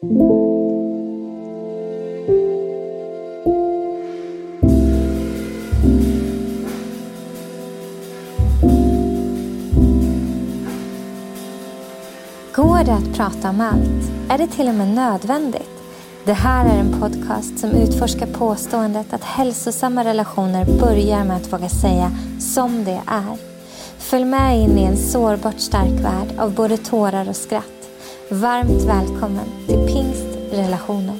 Går det att prata om allt? Är det till och med nödvändigt? Det här är en podcast som utforskar påståendet att hälsosamma relationer börjar med att våga säga som det är. Följ med in i en sårbart stark värld av både tårar och skratt. Varmt välkommen till Pingstrelationer.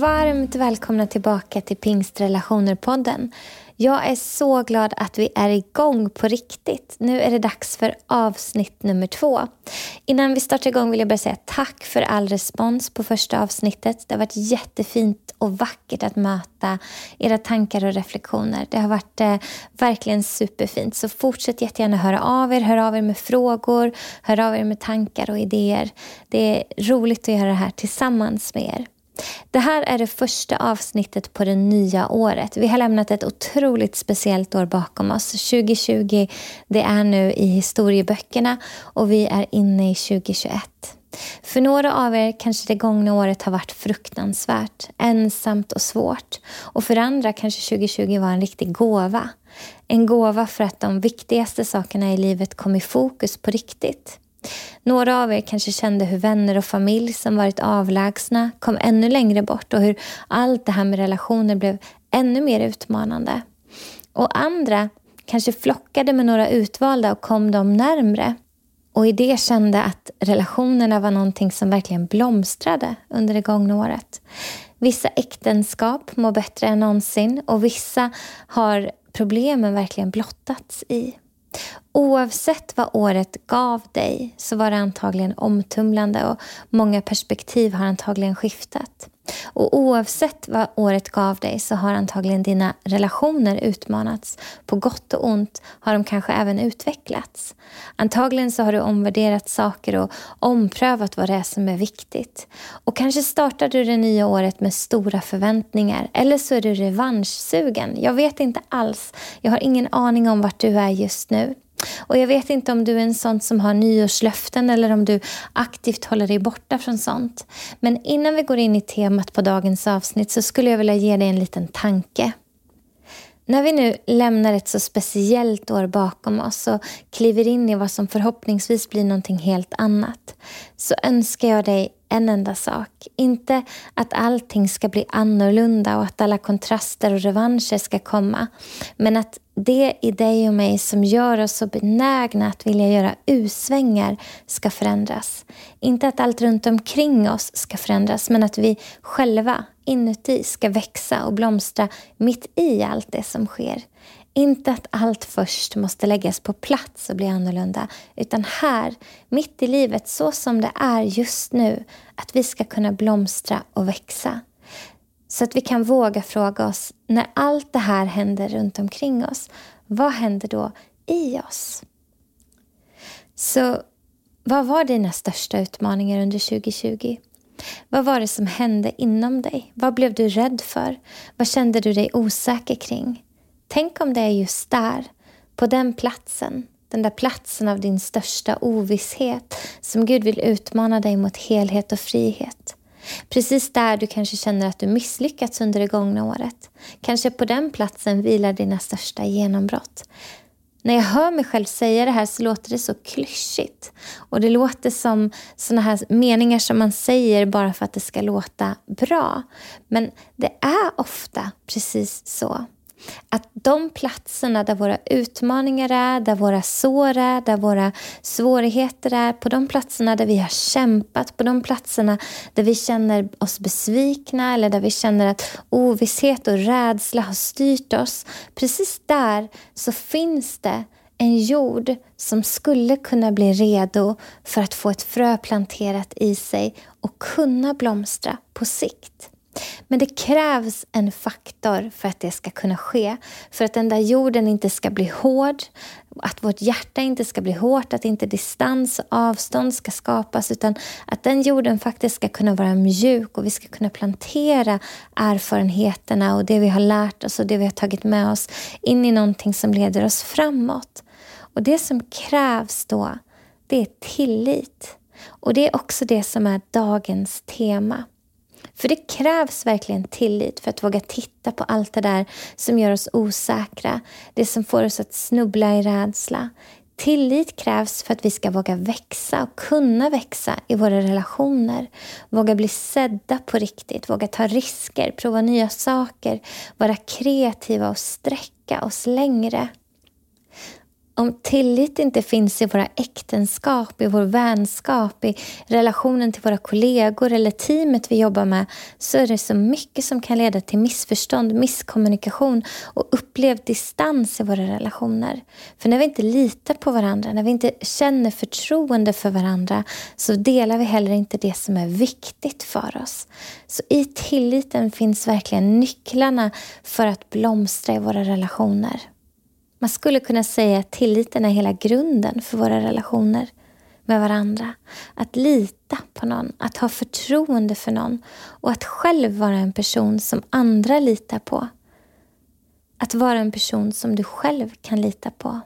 Varmt välkomna tillbaka till Pingstrelationer-podden. Jag är så glad att vi är igång på riktigt. Nu är det dags för avsnitt nummer 2. Innan vi startar igång vill jag bara säga tack för all respons på första avsnittet. Det har varit jättefint och vackert att möta era tankar och reflektioner. Det har varit verkligen superfint. Så fortsätt jättegärna höra av er med frågor, hör av er med tankar och idéer. Det är roligt att göra det här tillsammans med er. Det här är det första avsnittet på det nya året. Vi har lämnat ett otroligt speciellt år bakom oss. 2020, det är nu i historieböckerna och vi är inne i 2021. För några av er kanske det gångna året har varit fruktansvärt, ensamt och svårt. Och för andra kanske 2020 var en riktig gåva. En gåva för att de viktigaste sakerna i livet kom i fokus på riktigt. Några av er kanske kände hur vänner och familj som varit avlägsna kom ännu längre bort och hur allt det här med relationer blev ännu mer utmanande. Och andra kanske flockade med några utvalda och kom dem närmre. Och i det kände att relationerna var någonting som verkligen blomstrade under det gångna året. Vissa äktenskap mår bättre än någonsin och vissa har problemen verkligen blottats i. Oavsett vad året gav dig så var det antagligen omtumlande och många perspektiv har antagligen skiftat. Och oavsett vad året gav dig så har antagligen dina relationer utmanats. På gott och ont har de kanske även utvecklats. Antagligen så har du omvärderat saker och omprövat vad det är som är viktigt. Och kanske startar du det nya året med stora förväntningar. Eller så är du revanschsugen. Jag vet inte alls. Jag har ingen aning om vart du är just nu. Och jag vet inte om du är en sån som har nyårslöften eller om du aktivt håller dig borta från sånt. Men innan vi går in i temat på dagens avsnitt så skulle jag vilja ge dig en liten tanke. När vi nu lämnar ett så speciellt år bakom oss och kliver in i vad som förhoppningsvis blir någonting helt annat så önskar jag dig en enda sak. Inte att allting ska bli annorlunda och att alla kontraster och revanscher ska komma. Men att det i dig och mig som gör oss så benägna att vilja göra usvängar ska förändras. Inte att allt runt omkring oss ska förändras men att vi själva inuti ska växa och blomstra mitt i allt det som sker. Inte att allt först måste läggas på plats och bli annorlunda utan här, mitt i livet så som det är just nu, att vi ska kunna blomstra och växa. Så att vi kan våga fråga oss, när allt det här händer runt omkring oss, vad händer då i oss? Så vad var dina största utmaningar under 2020? Vad var det som hände inom dig? Vad blev du rädd för? Vad kände du dig osäker kring? Tänk om det är just där, på den platsen. Den där platsen av din största ovisshet som Gud vill utmana dig mot helhet och frihet. Precis där du kanske känner att du misslyckats under det gångna året. Kanske på den platsen vilar dina största genombrott. När jag hör mig själv säga det här så låter det så klyschigt. Och det låter som såna här meningar som man säger bara för att det ska låta bra. Men det är ofta precis så. Att de platserna där våra utmaningar är, där våra sår är, där våra svårigheter är, på de platserna där vi har kämpat, på de platserna där vi känner oss besvikna eller där vi känner att ovisshet och rädsla har styrt oss, precis där så finns det en jord som skulle kunna bli redo för att få ett frö planterat i sig och kunna blomstra på sikt. Men det krävs en faktor för att det ska kunna ske. För att den där jorden inte ska bli hård. Att vårt hjärta inte ska bli hårt. Att inte distans och avstånd ska skapas. Utan att den jorden faktiskt ska kunna vara mjuk. Och vi ska kunna plantera erfarenheterna och det vi har lärt oss. Och det vi har tagit med oss in i någonting som leder oss framåt. Och det som krävs då, det är tillit. Och det är också det som är dagens tema. För det krävs verkligen tillit för att våga titta på allt det där som gör oss osäkra. Det som får oss att snubbla i rädsla. Tillit krävs för att vi ska våga växa och kunna växa i våra relationer. Våga bli sedda på riktigt. Våga ta risker, prova nya saker. Vara kreativa och sträcka oss längre. Om tillit inte finns i våra äktenskap, i vår vänskap, i relationen till våra kollegor eller teamet vi jobbar med, så är det så mycket som kan leda till missförstånd, misskommunikation och upplevd distans i våra relationer. För när vi inte litar på varandra, när vi inte känner förtroende för varandra, så delar vi heller inte det som är viktigt för oss. Så i tilliten finns verkligen nycklarna för att blomstra i våra relationer. Man skulle kunna säga att tilliten är hela grunden för våra relationer med varandra. Att lita på någon, att ha förtroende för någon och att själv vara en person som andra litar på. Att vara en person som du själv kan lita på.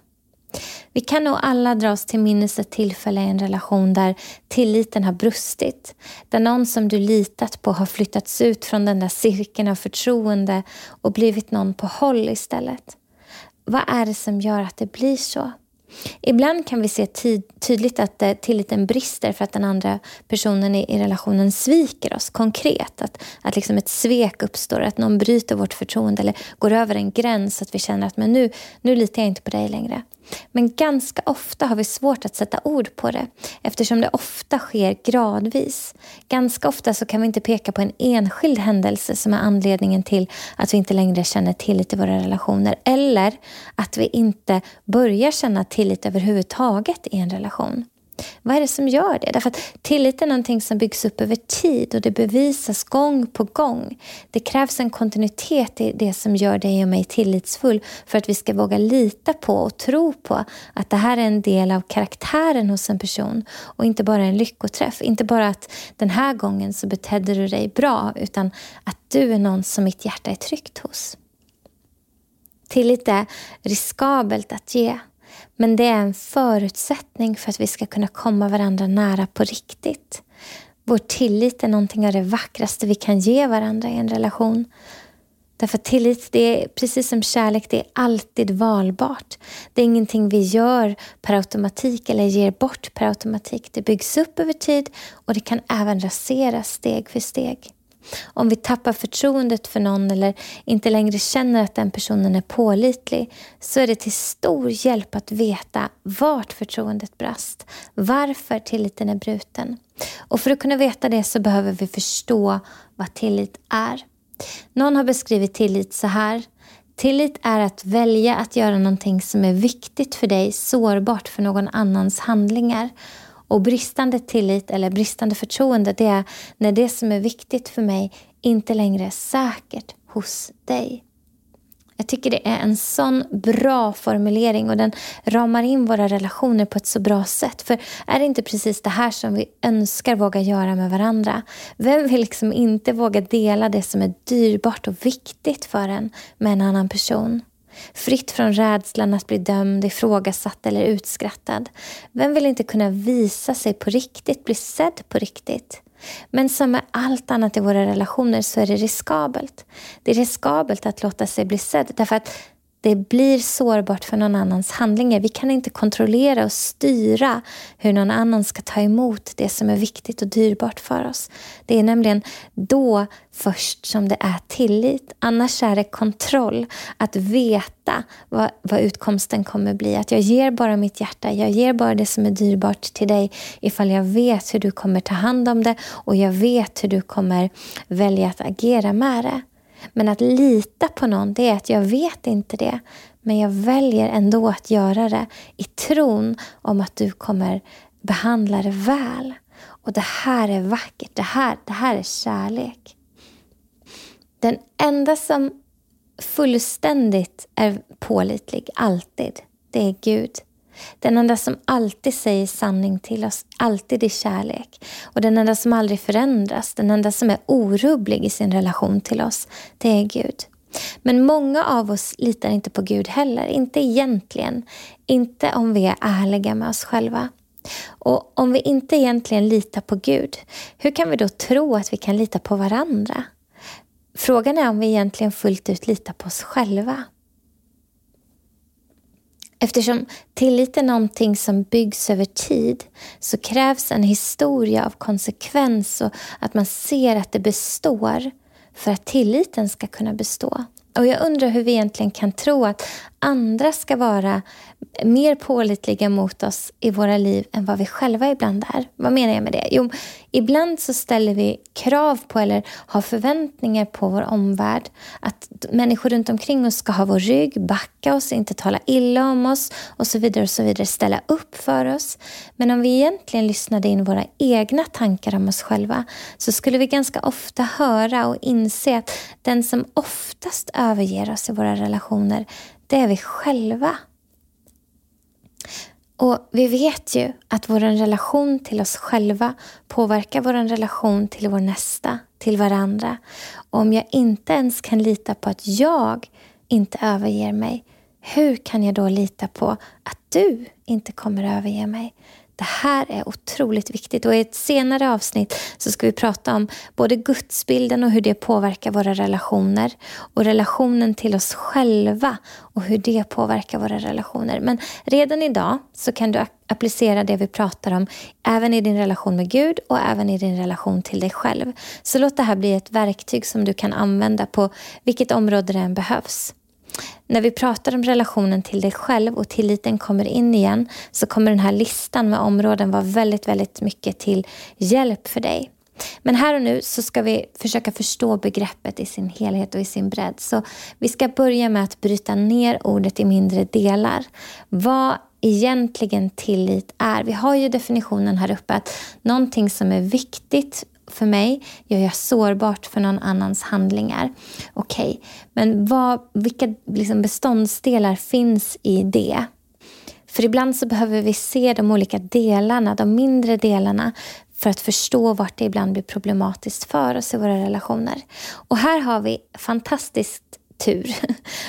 Vi kan nog alla dras till minnes ett tillfälle i en relation där tilliten har brustit. Där någon som du litat på har flyttats ut från den där cirkeln av förtroende och blivit någon på håll istället. Vad är det som gör att det blir så? Ibland kan vi se tydligt att tilliten brister för att den andra personen i relationen sviker oss konkret. Att liksom ett svek uppstår, att någon bryter vårt förtroende eller går över en gräns så att vi känner att men nu litar jag inte på dig längre. Men ganska ofta har vi svårt att sätta ord på det eftersom det ofta sker gradvis. Ganska ofta så kan vi inte peka på en enskild händelse som är anledningen till att vi inte längre känner tillit i våra relationer eller att vi inte börjar känna tillit överhuvudtaget i en relation. Vad är det som gör det? Därför att tillit är någonting som byggs upp över tid och det bevisas gång på gång. Det krävs en kontinuitet i det som gör dig och mig tillitsfull för att vi ska våga lita på och tro på att det här är en del av karaktären hos en person och inte bara en lyckoträff. Inte bara att den här gången så betedde du dig bra utan att du är någon som mitt hjärta är tryggt hos. Tillit är riskabelt att ge. Men det är en förutsättning för att vi ska kunna komma varandra nära på riktigt. Vår tillit är någonting av det vackraste vi kan ge varandra i en relation. Därför tillit, det är precis som kärlek, det är alltid valbart. Det är ingenting vi gör per automatik eller ger bort per automatik. Det byggs upp över tid och det kan även raseras steg för steg. Om vi tappar förtroendet för någon eller inte längre känner att den personen är pålitlig så är det till stor hjälp att veta vart förtroendet brast, varför tilliten är bruten. Och för att kunna veta det så behöver vi förstå vad tillit är. Någon har beskrivit tillit så här. Tillit är att välja att göra någonting som är viktigt för dig, sårbart för någon annans handlingar. Och bristande tillit eller bristande förtroende, det är när det som är viktigt för mig inte längre är säkert hos dig. Jag tycker det är en sån bra formulering och den ramar in våra relationer på ett så bra sätt. För är det inte precis det här som vi önskar våga göra med varandra? Vem vill liksom inte våga dela det som är dyrbart och viktigt för en med en annan person? Fritt från rädslan att bli dömd, ifrågasatt eller utskrattad. Vem vill inte kunna visa sig på riktigt, bli sedd på riktigt? Men som med allt annat i våra relationer så är det riskabelt. Det är riskabelt att låta sig bli sedd därför att det blir sårbart för någon annans handlingar. Vi kan inte kontrollera och styra hur någon annan ska ta emot det som är viktigt och dyrbart för oss. Det är nämligen då först som det är tillit. Annars är det kontroll. Att veta vad utkomsten kommer bli. Att jag ger bara mitt hjärta. Jag ger bara det som är dyrbart till dig. Ifall jag vet hur du kommer ta hand om det. Och jag vet hur du kommer välja att agera med det. Men att lita på någon, det är att jag vet inte det. Men jag väljer ändå att göra det i tron om att du kommer behandla det väl. Och det här är vackert, det här är kärlek. Den enda som fullständigt är pålitlig alltid, det är Gud. Den enda som alltid säger sanning till oss, alltid i kärlek. Och den enda som aldrig förändras, den enda som är orubblig i sin relation till oss, det är Gud. Men många av oss litar inte på Gud heller, inte egentligen. Inte om vi är ärliga med oss själva. Och om vi inte egentligen litar på Gud, hur kan vi då tro att vi kan lita på varandra? Frågan är om vi egentligen fullt ut litar på oss själva. Eftersom tillit är någonting som byggs över tid, så krävs en historia av konsekvens och att man ser att det består för att tilliten ska kunna bestå. Och jag undrar hur vi egentligen kan tro att andra ska vara mer pålitliga mot oss i våra liv än vad vi själva ibland är. Vad menar jag med det? Jo, ibland så ställer vi krav på eller har förväntningar på vår omvärld. Att människor runt omkring oss ska ha vår rygg, backa oss, inte tala illa om oss och så vidare, ställa upp för oss. Men om vi egentligen lyssnade in våra egna tankar om oss själva, så skulle vi ganska ofta höra och inse att den som oftast överger oss i våra relationer, det är vi själva. Och vi vet ju att vår relation till oss själva påverkar vår relation till vår nästa, till varandra. Och om jag inte ens kan lita på att jag inte överger mig, hur kan jag då lita på att du inte kommer överge mig? Det här är otroligt viktigt, och i ett senare avsnitt så ska vi prata om både gudsbilden och hur det påverkar våra relationer, och relationen till oss själva och hur det påverkar våra relationer. Men redan idag så kan du applicera det vi pratar om även i din relation med Gud och även i din relation till dig själv. Så låt det här bli ett verktyg som du kan använda på vilket område det än behövs. När vi pratar om relationen till dig själv och tilliten kommer in igen, så kommer den här listan med områden vara väldigt, väldigt mycket till hjälp för dig. Men här och nu så ska vi försöka förstå begreppet i sin helhet och i sin bredd. Så vi ska börja med att bryta ner ordet i mindre delar. Vad egentligen tillit är? Vi har ju definitionen här uppe, att någonting som är viktigt för mig gör jag sårbart för någon annans handlingar. Okej, men vilka liksom beståndsdelar finns i det? För ibland så behöver vi se de olika delarna, de mindre delarna, för att förstå vart det ibland blir problematiskt för oss i våra relationer. Och här har vi fantastiskt tur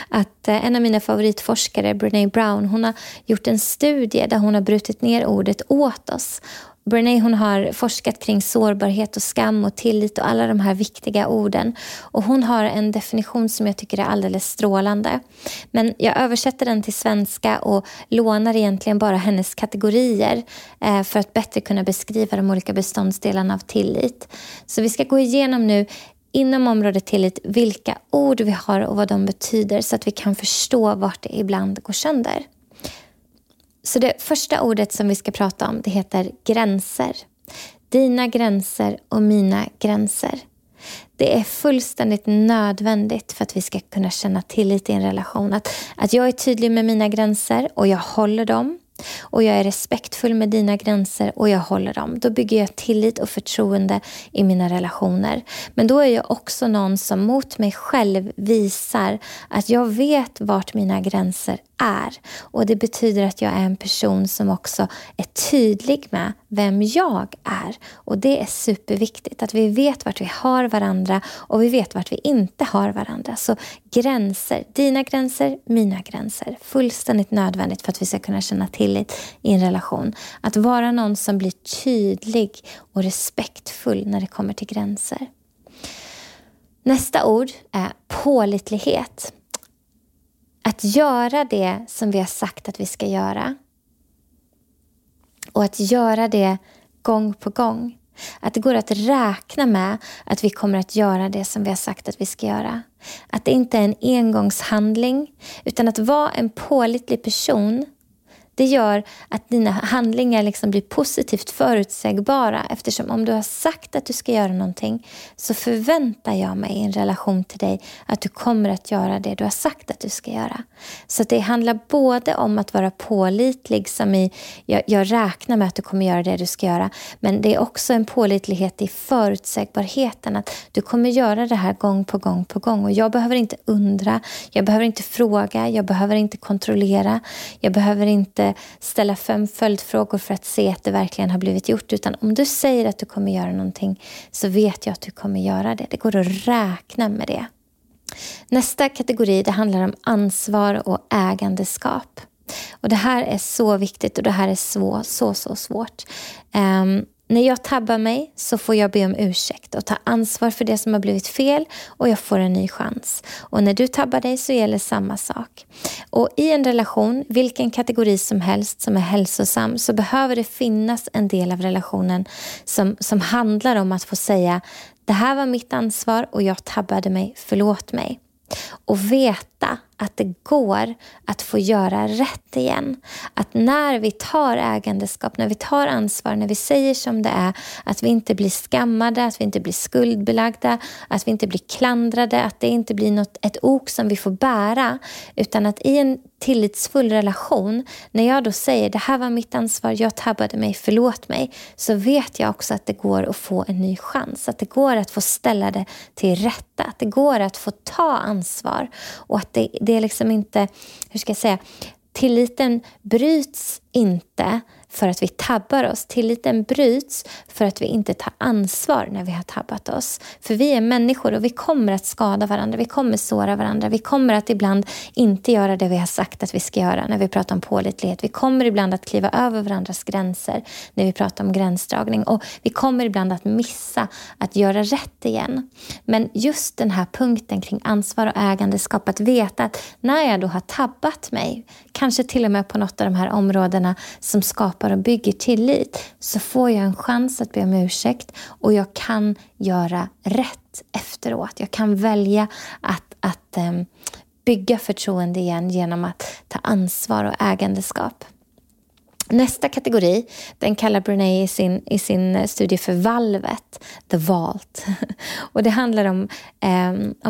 att en av mina favoritforskare, Brené Brown, hon har gjort en studie där hon har brutit ner ordet åt oss. Brené, hon har forskat kring sårbarhet och skam och tillit och alla de här viktiga orden. Och hon har en definition som jag tycker är alldeles strålande. Men jag översätter den till svenska och lånar egentligen bara hennes kategorier för att bättre kunna beskriva de olika beståndsdelarna av tillit. Så vi ska gå igenom nu inom området tillit vilka ord vi har och vad de betyder, så att vi kan förstå vart det ibland går sönder. Så det första ordet som vi ska prata om, det heter gränser. Dina gränser och mina gränser. Det är fullständigt nödvändigt för att vi ska kunna känna tillit i en relation. Att jag är tydlig med mina gränser och jag håller dem. Och jag är respektfull med dina gränser och jag håller dem. Då bygger jag tillit och förtroende i mina relationer. Men då är jag också någon som mot mig själv visar att jag vet vart mina gränser är. Och det betyder att jag är en person som också är tydlig med vem jag är. Och det är superviktigt att vi vet vart vi har varandra och vi vet vart vi inte har varandra. Så gränser, dina gränser, mina gränser. Fullständigt nödvändigt för att vi ska kunna känna tillit i en relation. Att vara någon som blir tydlig och respektfull när det kommer till gränser. Nästa ord är pålitlighet. Att göra det som vi har sagt att vi ska göra. Och att göra det gång på gång. Att det går att räkna med att vi kommer att göra det som vi har sagt att vi ska göra. Att det inte är en engångshandling, utan att vara en pålitlig person, Det gör att dina handlingar liksom blir positivt förutsägbara. Eftersom om du har sagt att du ska göra någonting, så förväntar jag mig i en relation till dig att du kommer att göra det du har sagt att du ska göra. Så det handlar både om att vara pålitlig, som i jag räknar med att du kommer göra det du ska göra. Men det är också en pålitlighet i förutsägbarheten, att du kommer göra det här gång på gång på gång. Och jag behöver inte undra, jag behöver inte fråga, jag behöver inte kontrollera, jag behöver inte ställa 5 följdfrågor för att se att det verkligen har blivit gjort, utan om du säger att du kommer göra någonting, så vet jag att du kommer göra det. Det går att räkna med det. Nästa kategori, det handlar om ansvar och ägandeskap. Och det här är så viktigt, och det här är så svårt. När jag tabbar mig så får jag be om ursäkt och ta ansvar för det som har blivit fel, och jag får en ny chans. Och när du tabbar dig så gäller samma sak. Och i en relation, vilken kategori som helst som är hälsosam, så behöver det finnas en del av relationen som handlar om att få säga: det här var mitt ansvar och jag tabbade mig, förlåt mig. Och veta att det går att få göra rätt igen. Att när vi tar ägandeskap, när vi tar ansvar, när vi säger som det är, att vi inte blir skammade, att vi inte blir skuldbelagda, att vi inte blir klandrade, att det inte blir ett ok som vi får bära, utan att i en tillitsfull relation, när jag då säger: det här var mitt ansvar, jag tabbade mig, förlåt mig, så vet jag också att det går att få en ny chans, att det går att få ställa det till rätta, att det går att få ta ansvar, och att det är liksom inte, hur ska jag säga, tilliten bryts inte för att vi tabbar oss. Tilliten bryts för att vi inte tar ansvar när vi har tabbat oss. För vi är människor och vi kommer att skada varandra. Vi kommer såra varandra. Vi kommer att ibland inte göra det vi har sagt att vi ska göra när vi pratar om pålitlighet. Vi kommer ibland att kliva över varandras gränser när vi pratar om gränsdragning. Och vi kommer ibland att missa att göra rätt igen. Men just den här punkten kring ansvar och ägandeskap, att veta att när jag då har tabbat mig, kanske till och med på något av de här områdena som skapar och bygger tillit, så får jag en chans att be om ursäkt, och jag kan göra rätt efteråt. Jag kan välja att bygga förtroende igen genom att ta ansvar och ägandeskap. Nästa kategori, den kallar Brené i sin studie för valvet, the vault. Och det handlar om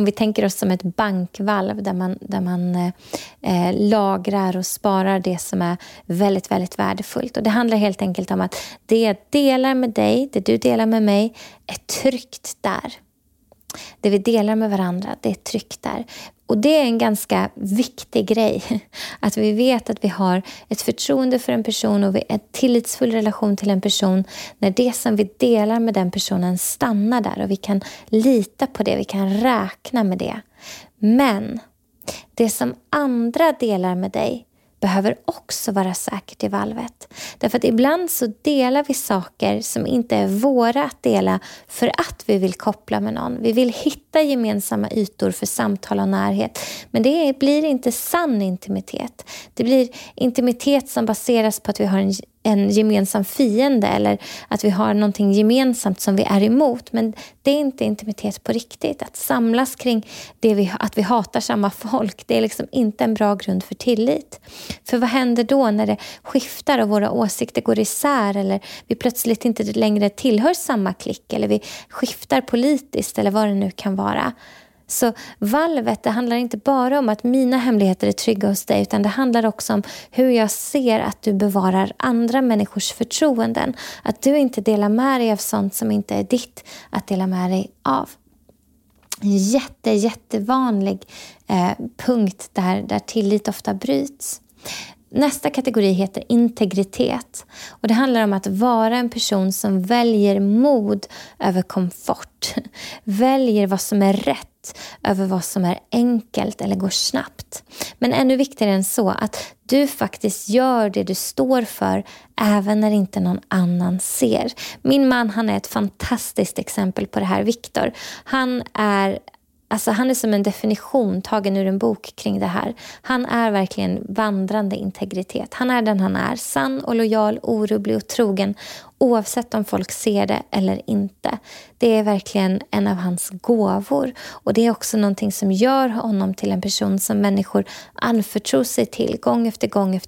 vi tänker oss som ett bankvalv där man lagrar och sparar det som är väldigt, väldigt värdefullt. Och det handlar helt enkelt om att det jag delar med dig, det du delar med mig, är tryggt där. Det vi delar med varandra, det är tryggt där. Och det är en ganska viktig grej, att vi vet att vi har ett förtroende för en person och en tillitsfull relation till en person, när det som vi delar med den personen stannar där och vi kan lita på det, vi kan räkna med det. Men det som andra delar med dig behöver också vara säkert i valvet. Därför att ibland så delar vi saker som inte är våra att dela för att vi vill koppla med någon. Vi vill hitta gemensamma ytor för samtal och närhet. Men det blir inte sann intimitet. Det blir intimitet som baseras på att vi har en gemensam fiende, eller att vi har någonting gemensamt som vi är emot. Men det är inte intimitet på riktigt. Att samlas kring att vi hatar samma folk, det är liksom inte en bra grund för tillit. För vad händer då när det skiftar och våra åsikter går isär, eller vi plötsligt inte längre tillhör samma klick, eller vi skiftar politiskt eller vad det nu kan vara? Så valvet, det handlar inte bara om att mina hemligheter är trygga hos dig, utan det handlar också om hur jag ser att du bevarar andra människors förtroenden. Att du inte delar med dig av sånt som inte är ditt att dela med dig av. En jättevanlig punkt där tillit ofta bryts. Nästa kategori heter integritet, och det handlar om att vara en person som väljer mod över komfort, väljer vad som är rätt över vad som är enkelt eller går snabbt. Men ännu viktigare än så, att du faktiskt gör det du står för även när inte någon annan ser. Min man, han är ett fantastiskt exempel på det här, Viktor. Han är som en definition tagen ur en bok kring det här. Han är verkligen vandrande integritet. Han är den han är, sann och lojal, orubblig och trogen. oavsett om folk ser det eller inte. Det är verkligen en av hans gåvor, och det är också någonting som gör honom till en person som människor anförtror sig till gång efter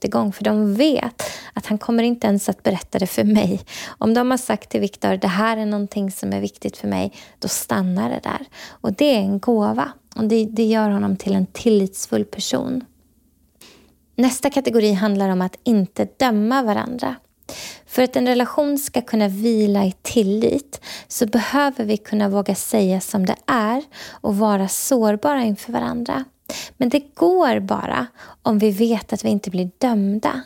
gång, för de vet att han kommer inte ens att berätta det för mig. Om de har sagt till Viktor, det här är någonting som är viktigt för mig, då stannar det där, och det är en gåva, och det gör honom till en tillitsfull person. Nästa kategori handlar om att inte döma varandra. För att en relation ska kunna vila i tillit så behöver vi kunna våga säga som det är och vara sårbara inför varandra. Men det går bara om vi vet att vi inte blir dömda.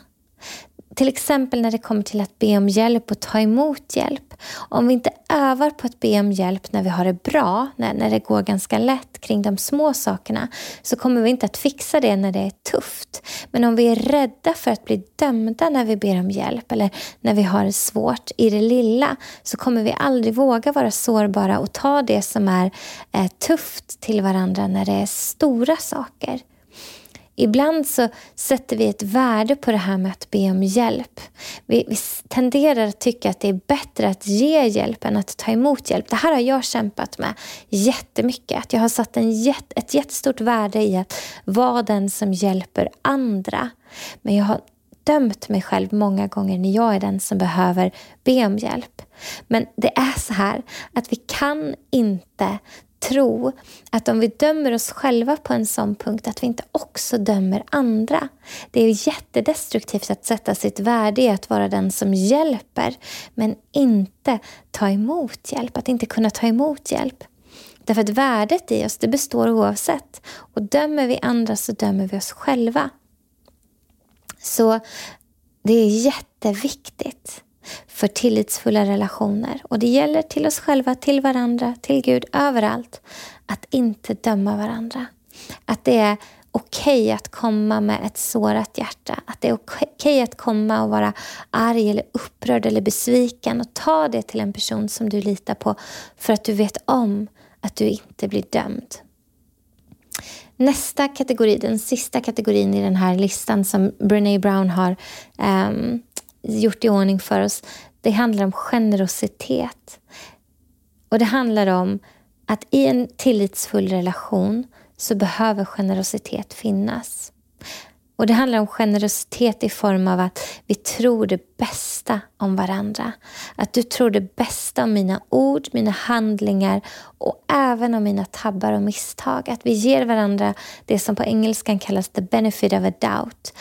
Till exempel när det kommer till att be om hjälp och ta emot hjälp. Om vi inte övar på att be om hjälp när vi har det bra, när det går ganska lätt kring de små sakerna, så kommer vi inte att fixa det när det är tufft. Men om vi är rädda för att bli dömda när vi ber om hjälp eller när vi har det svårt i det lilla, så kommer vi aldrig våga vara sårbara och ta det som är tufft till varandra när det är stora saker. Ibland så sätter vi ett värde på det här med att be om hjälp. Vi tenderar att tycka att det är bättre att ge hjälp än att ta emot hjälp. Det här har jag kämpat med jättemycket. Att jag har satt ett jättestort värde i att vara den som hjälper andra. Men jag har dömt mig själv många gånger när jag är den som behöver be om hjälp. Men det är så här att vi kan inte tro att om vi dömer oss själva på en sån punkt att vi inte också dömer andra. Det är jättedestruktivt att sätta sitt värde i att vara den som hjälper men inte ta emot hjälp, att inte kunna ta emot hjälp. Därför att värdet i oss, det består oavsett, och dömer vi andra så dömer vi oss själva. Så det är jätteviktigt för tillitsfulla relationer, och det gäller till oss själva, till varandra, till Gud, överallt, att inte döma varandra. Att det är okej att komma med ett sårat hjärta, att det är okej att komma och vara arg eller upprörd eller besviken, och ta det till en person som du litar på för att du vet om att du inte blir dömd. Nästa kategori, den sista kategorin i den här listan som Brené Brown har gjort i ordning för oss, det handlar om generositet. Och det handlar om att i en tillitsfull relation så behöver generositet finnas. Och det handlar om generositet i form av att vi tror det bästa om varandra. Att du tror det bästa om mina ord, mina handlingar och även om mina tabbar och misstag. Att vi ger varandra det som på engelskan kallas the benefit of a doubt.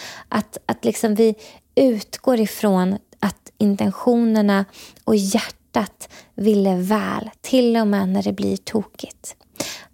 Att liksom vi utgår ifrån att intentionerna och hjärtat ville väl, till och med när det blir tokigt.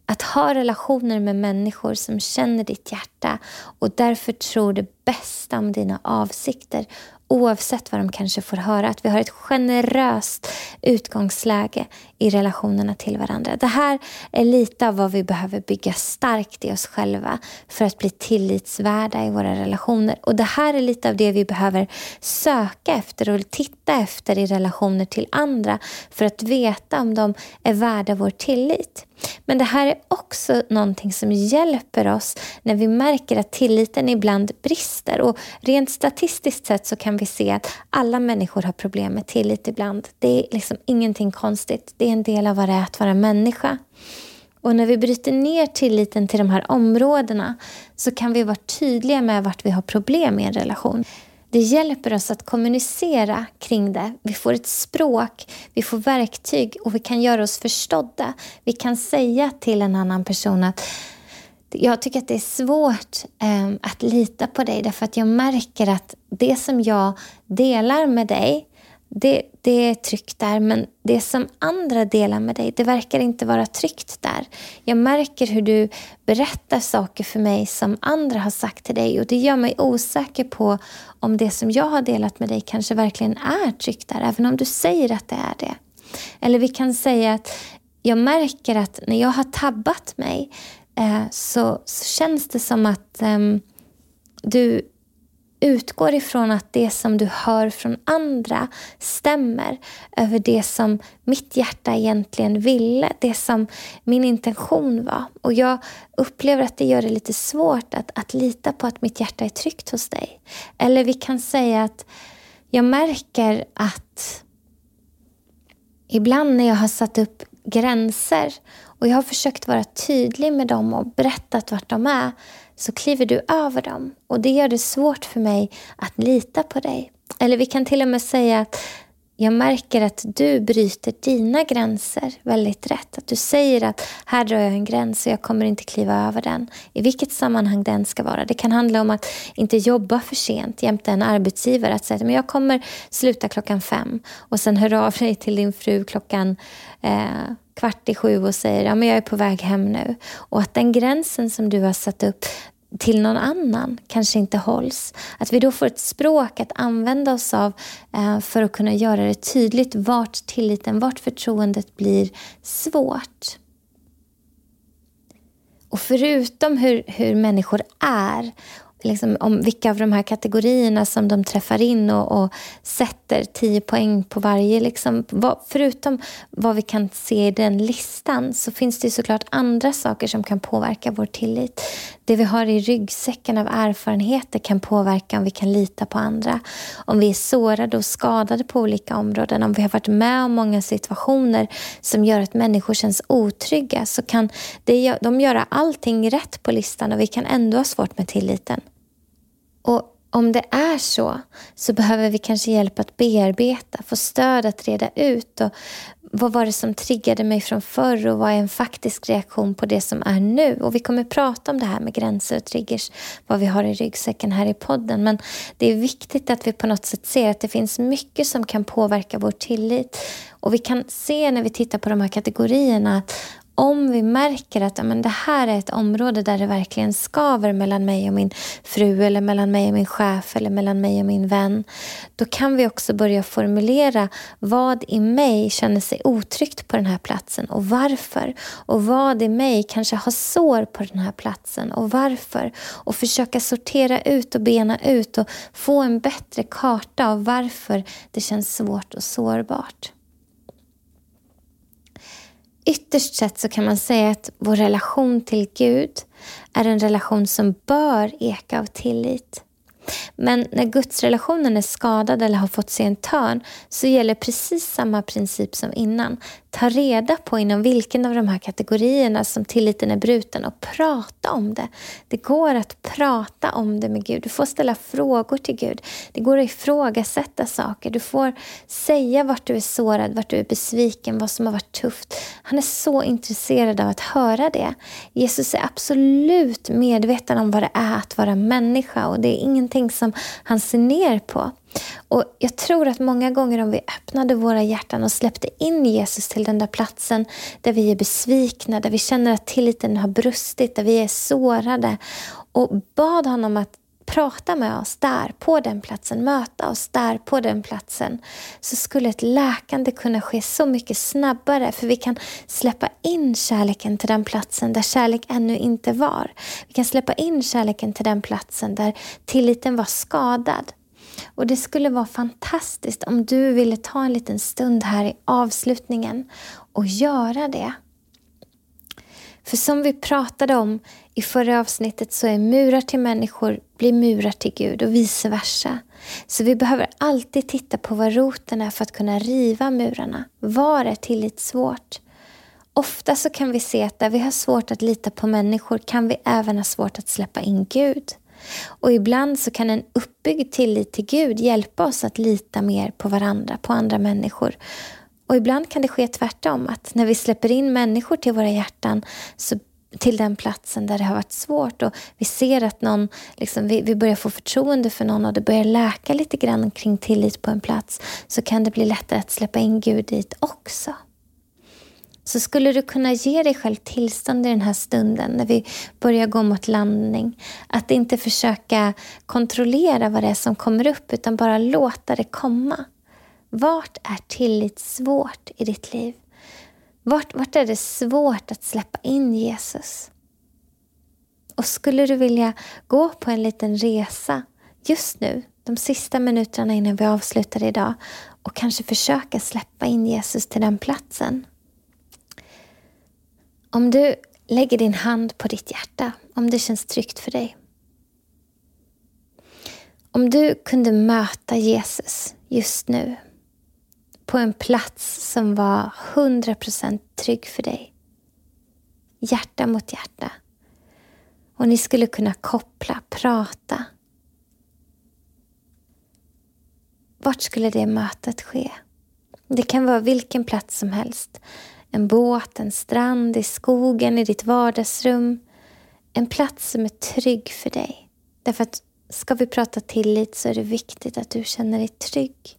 Att ha relationer med människor som känner ditt hjärta och därför tror det bästa om dina avsikter, oavsett vad de kanske får höra. Att vi har ett generöst utgångsläge i relationerna till varandra. Det här är lite av vad vi behöver bygga starkt i oss själva för att bli tillitsvärda i våra relationer. Och det här är lite av det vi behöver söka efter och titta efter i relationer till andra för att veta om de är värda vår tillit. Men det här är också någonting som hjälper oss när vi märker att tilliten ibland brister. Och rent statistiskt sett så kan vi se att alla människor har problem med tillit ibland. Det är liksom ingenting konstigt. Det är en del av vad det är att vara människa. Och när vi bryter ner tilliten till de här områdena så kan vi vara tydliga med vart vi har problem i en relation. Det hjälper oss att kommunicera kring det. Vi får ett språk, vi får verktyg och vi kan göra oss förstådda. Vi kan säga till en annan person att jag tycker att det är svårt att lita på dig, därför att jag märker att det som jag delar med dig, det är tryggt där, men det som andra delar med dig, det verkar inte vara tryggt där. Jag märker hur du berättar saker för mig som andra har sagt till dig, och det gör mig osäker på om det som jag har delat med dig kanske verkligen är tryggt där, även om du säger att det är det. Eller vi kan säga att jag märker att när jag har tabbat mig så känns det som att du utgår ifrån att det som du hör från andra stämmer över det som mitt hjärta egentligen ville, det som min intention var. Och jag upplever att det gör det lite svårt att lita på att mitt hjärta är tryggt hos dig. Eller vi kan säga att jag märker att Ibland när jag har satt upp gränser och jag har försökt vara tydlig med dem och berättat vart de är, så kliver du över dem. Och det gör det svårt för mig att lita på dig. Eller vi kan till och med säga att jag märker att du bryter dina gränser väldigt rätt. Att du säger att här drar jag en gräns och jag kommer inte kliva över den. I vilket sammanhang den ska vara. Det kan handla om att inte jobba för sent jämte en arbetsgivare. Att säga att men jag kommer sluta 5:00. Och sen hör av dig till din fru 6:15 och säger ja, men jag är på väg hem nu. Och att den gränsen som du har satt upp till någon annan kanske inte hålls. Att vi då får ett språk att använda oss av för att kunna göra det tydligt vart tilliten, vart förtroendet blir svårt. Och förutom hur människor är, liksom om vilka av de här kategorierna som de träffar in och sätter 10 poäng på varje, liksom, förutom vad vi kan se i den listan, så finns det såklart andra saker som kan påverka vår tillit. Det vi har i ryggsäcken av erfarenheter kan påverka om vi kan lita på andra, om vi är sårade och skadade på olika områden, om vi har varit med om många situationer som gör att människor känns otrygga, så kan de göra allting rätt på listan och vi kan ändå ha svårt med tilliten. Och om det är så behöver vi kanske hjälp att bearbeta, få stöd att reda ut. Och vad var det som triggade mig från förr och vad är en faktisk reaktion på det som är nu? Och vi kommer prata om det här med gränser och triggers, vad vi har i ryggsäcken här i podden. Men det är viktigt att vi på något sätt ser att det finns mycket som kan påverka vår tillit. Och vi kan se när vi tittar på de här kategorierna att om vi märker att men det här är ett område där det verkligen skaver mellan mig och min fru, eller mellan mig och min chef, eller mellan mig och min vän, då kan vi också börja formulera vad i mig känner sig otryggt på den här platsen och varför. Och vad i mig kanske har sår på den här platsen och varför. Och försöka sortera ut och bena ut och få en bättre karta av varför det känns svårt och sårbart. Ytterst sett så kan man säga att vår relation till Gud är en relation som bör eka av tillit. Men när Guds relationen är skadad eller har fått sig en törn, så gäller precis samma princip som innan. Ta reda på inom vilken av de här kategorierna som tilliten är bruten och prata om det. Det går att prata om det med Gud. Du får ställa frågor till Gud. Det går att ifrågasätta saker. Du får säga vart du är sårad, vart du är besviken, vad som har varit tufft. Han är så intresserad av att höra det. Jesus är absolut medveten om vad det är att vara människa, och det är ingenting som han ser ner på. Och jag tror att många gånger om vi öppnade våra hjärtan och släppte in Jesus till den där platsen där vi är besvikna, där vi känner att tilliten har brustit, där vi är sårade, och bad honom att prata med oss där på den platsen, möta oss där på den platsen, så skulle ett läkande kunna ske så mycket snabbare, för vi kan släppa in kärleken till den platsen där kärlek ännu inte var. Vi kan släppa in kärleken till den platsen där tilliten var skadad. Och det skulle vara fantastiskt om du ville ta en liten stund här i avslutningen och göra det. För som vi pratade om i förra avsnittet, så är murar till människor blir murar till Gud och vice versa. Så vi behöver alltid titta på vad roten är för att kunna riva murarna. Var är tillit svårt? Ofta så kan vi se att där vi har svårt att lita på människor kan vi även ha svårt att släppa in Gud. Och ibland så kan en uppbyggd tillit till Gud hjälpa oss att lita mer på varandra, på andra människor. Och ibland kan det ske tvärtom, att när vi släpper in människor till våra hjärtan, så till den platsen där det har varit svårt, och vi ser att någon, liksom, vi börjar få förtroende för någon och det börjar läka lite grann kring tillit på en plats, så kan det bli lättare att släppa in Gud dit också. Så skulle du kunna ge dig själv tillstånd i den här stunden när vi börjar gå mot landning, att inte försöka kontrollera vad det är som kommer upp, utan bara låta det komma. Vart är tillit svårt i ditt liv? Vart är det svårt att släppa in Jesus? Och skulle du vilja gå på en liten resa just nu, de sista minuterna innan vi avslutar idag, och kanske försöka släppa in Jesus till den platsen? Om du lägger din hand på ditt hjärta, om det känns tryggt för dig. Om du kunde möta Jesus just nu på en plats som var 100% trygg för dig. Hjärta mot hjärta. Och ni skulle kunna koppla, prata. Vart skulle det mötet ske? Det kan vara vilken plats som helst. En båt, en strand, i skogen, i ditt vardagsrum. En plats som är trygg för dig. Därför att ska vi prata tillit så är det viktigt att du känner dig trygg.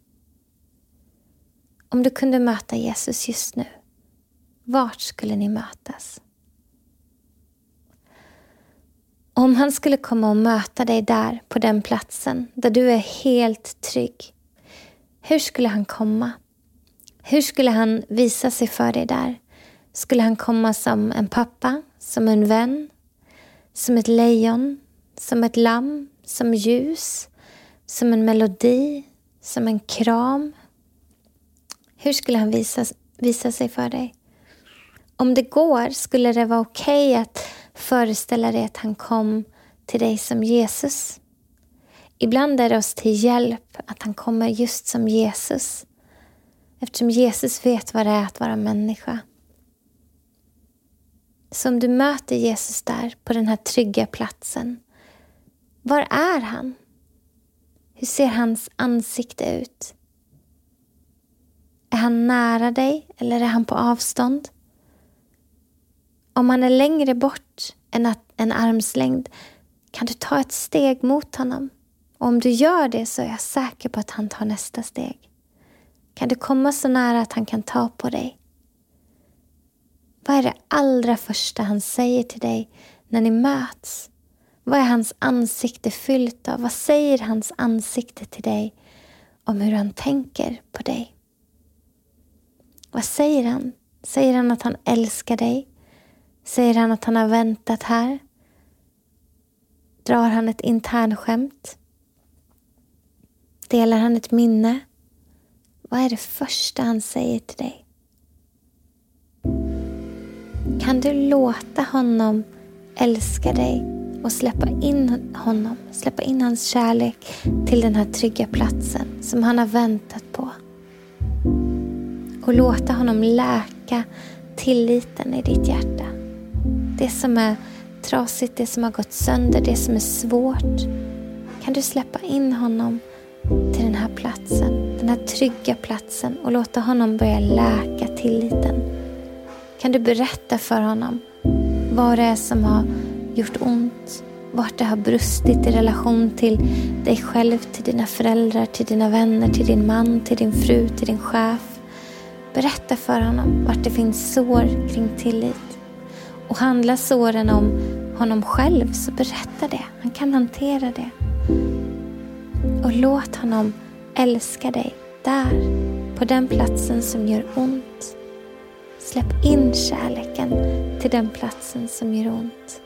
Om du kunde möta Jesus just nu, vart skulle ni mötas? Om han skulle komma och möta dig där på den platsen där du är helt trygg. Hur skulle han komma? Hur skulle han visa sig för dig där? Skulle han komma som en pappa, som en vän, som ett lejon, som ett lamm, som ljus, som en melodi, som en kram? Hur skulle han visa sig för dig? Om det går skulle det vara okej att föreställa dig att han kom till dig som Jesus. Ibland är det oss till hjälp att han kommer just som Jesus. Eftersom Jesus vet vad det är att vara människa. Så om du möter Jesus där på den här trygga platsen. Var är han? Hur ser hans ansikte ut? Är han nära dig eller är han på avstånd? Om han är längre bort än en armslängd kan du ta ett steg mot honom. Och om du gör det så är jag säker på att han tar nästa steg. Kan du komma så nära att han kan ta på dig? Vad är det allra första han säger till dig när ni möts? Vad är hans ansikte fyllt av? Vad säger hans ansikte till dig om hur han tänker på dig? Vad säger han? Säger han att han älskar dig? Säger han att han har väntat här? Drar han ett internskämt? Delar han ett minne? Vad är det första han säger till dig? Kan du låta honom älska dig och släppa in hans kärlek till den här trygga platsen som han har väntat på? Och låta honom läka tilliten i ditt hjärta. Det som är trasigt, det som har gått sönder, det som är svårt. Kan du släppa in honom till den här platsen, den här trygga platsen, och låta honom börja läka tilliten? Kan du berätta för honom vad det är som har gjort ont, vart det har brustit i relation till dig själv, till dina föräldrar, till dina vänner, till din man, till din fru, till din chef? Berätta för honom vart det finns sår kring tillit. Och handlar såren om honom själv så berätta det. Han kan hantera det. Och låt honom älska dig där, på den platsen som gör ont. Släpp in kärleken till den platsen som gör ont.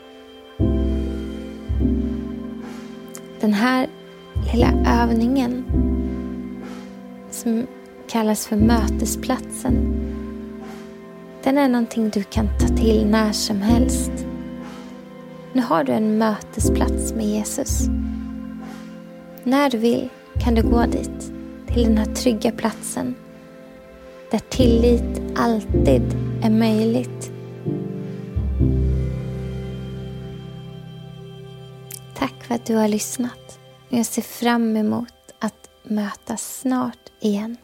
Den här lilla övningen som kallas för mötesplatsen, den är någonting du kan ta till när som helst. Nu har du en mötesplats med Jesus. När du vill kan du gå dit, till den här trygga platsen där tillit alltid är möjligt. Tack för att du har lyssnat. Jag ser fram emot att mötas snart igen.